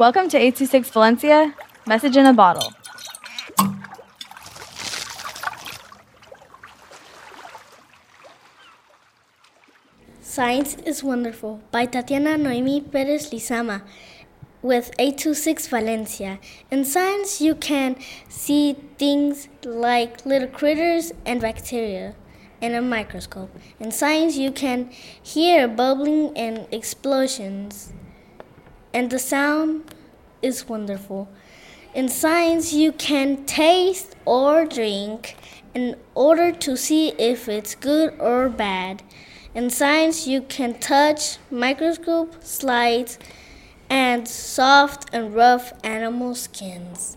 Welcome to 826 Valencia, message in a bottle. Science is Wonderful by Tatiana Noemi Perez Lizama with 826 Valencia. In science, you can see things like little critters and bacteria in a microscope. In science, you can hear bubbling and explosions, and the sound is wonderful. In science, you can taste or drink in order to see if it's good or bad. In science, you can touch microscope slides and soft and rough animal skins.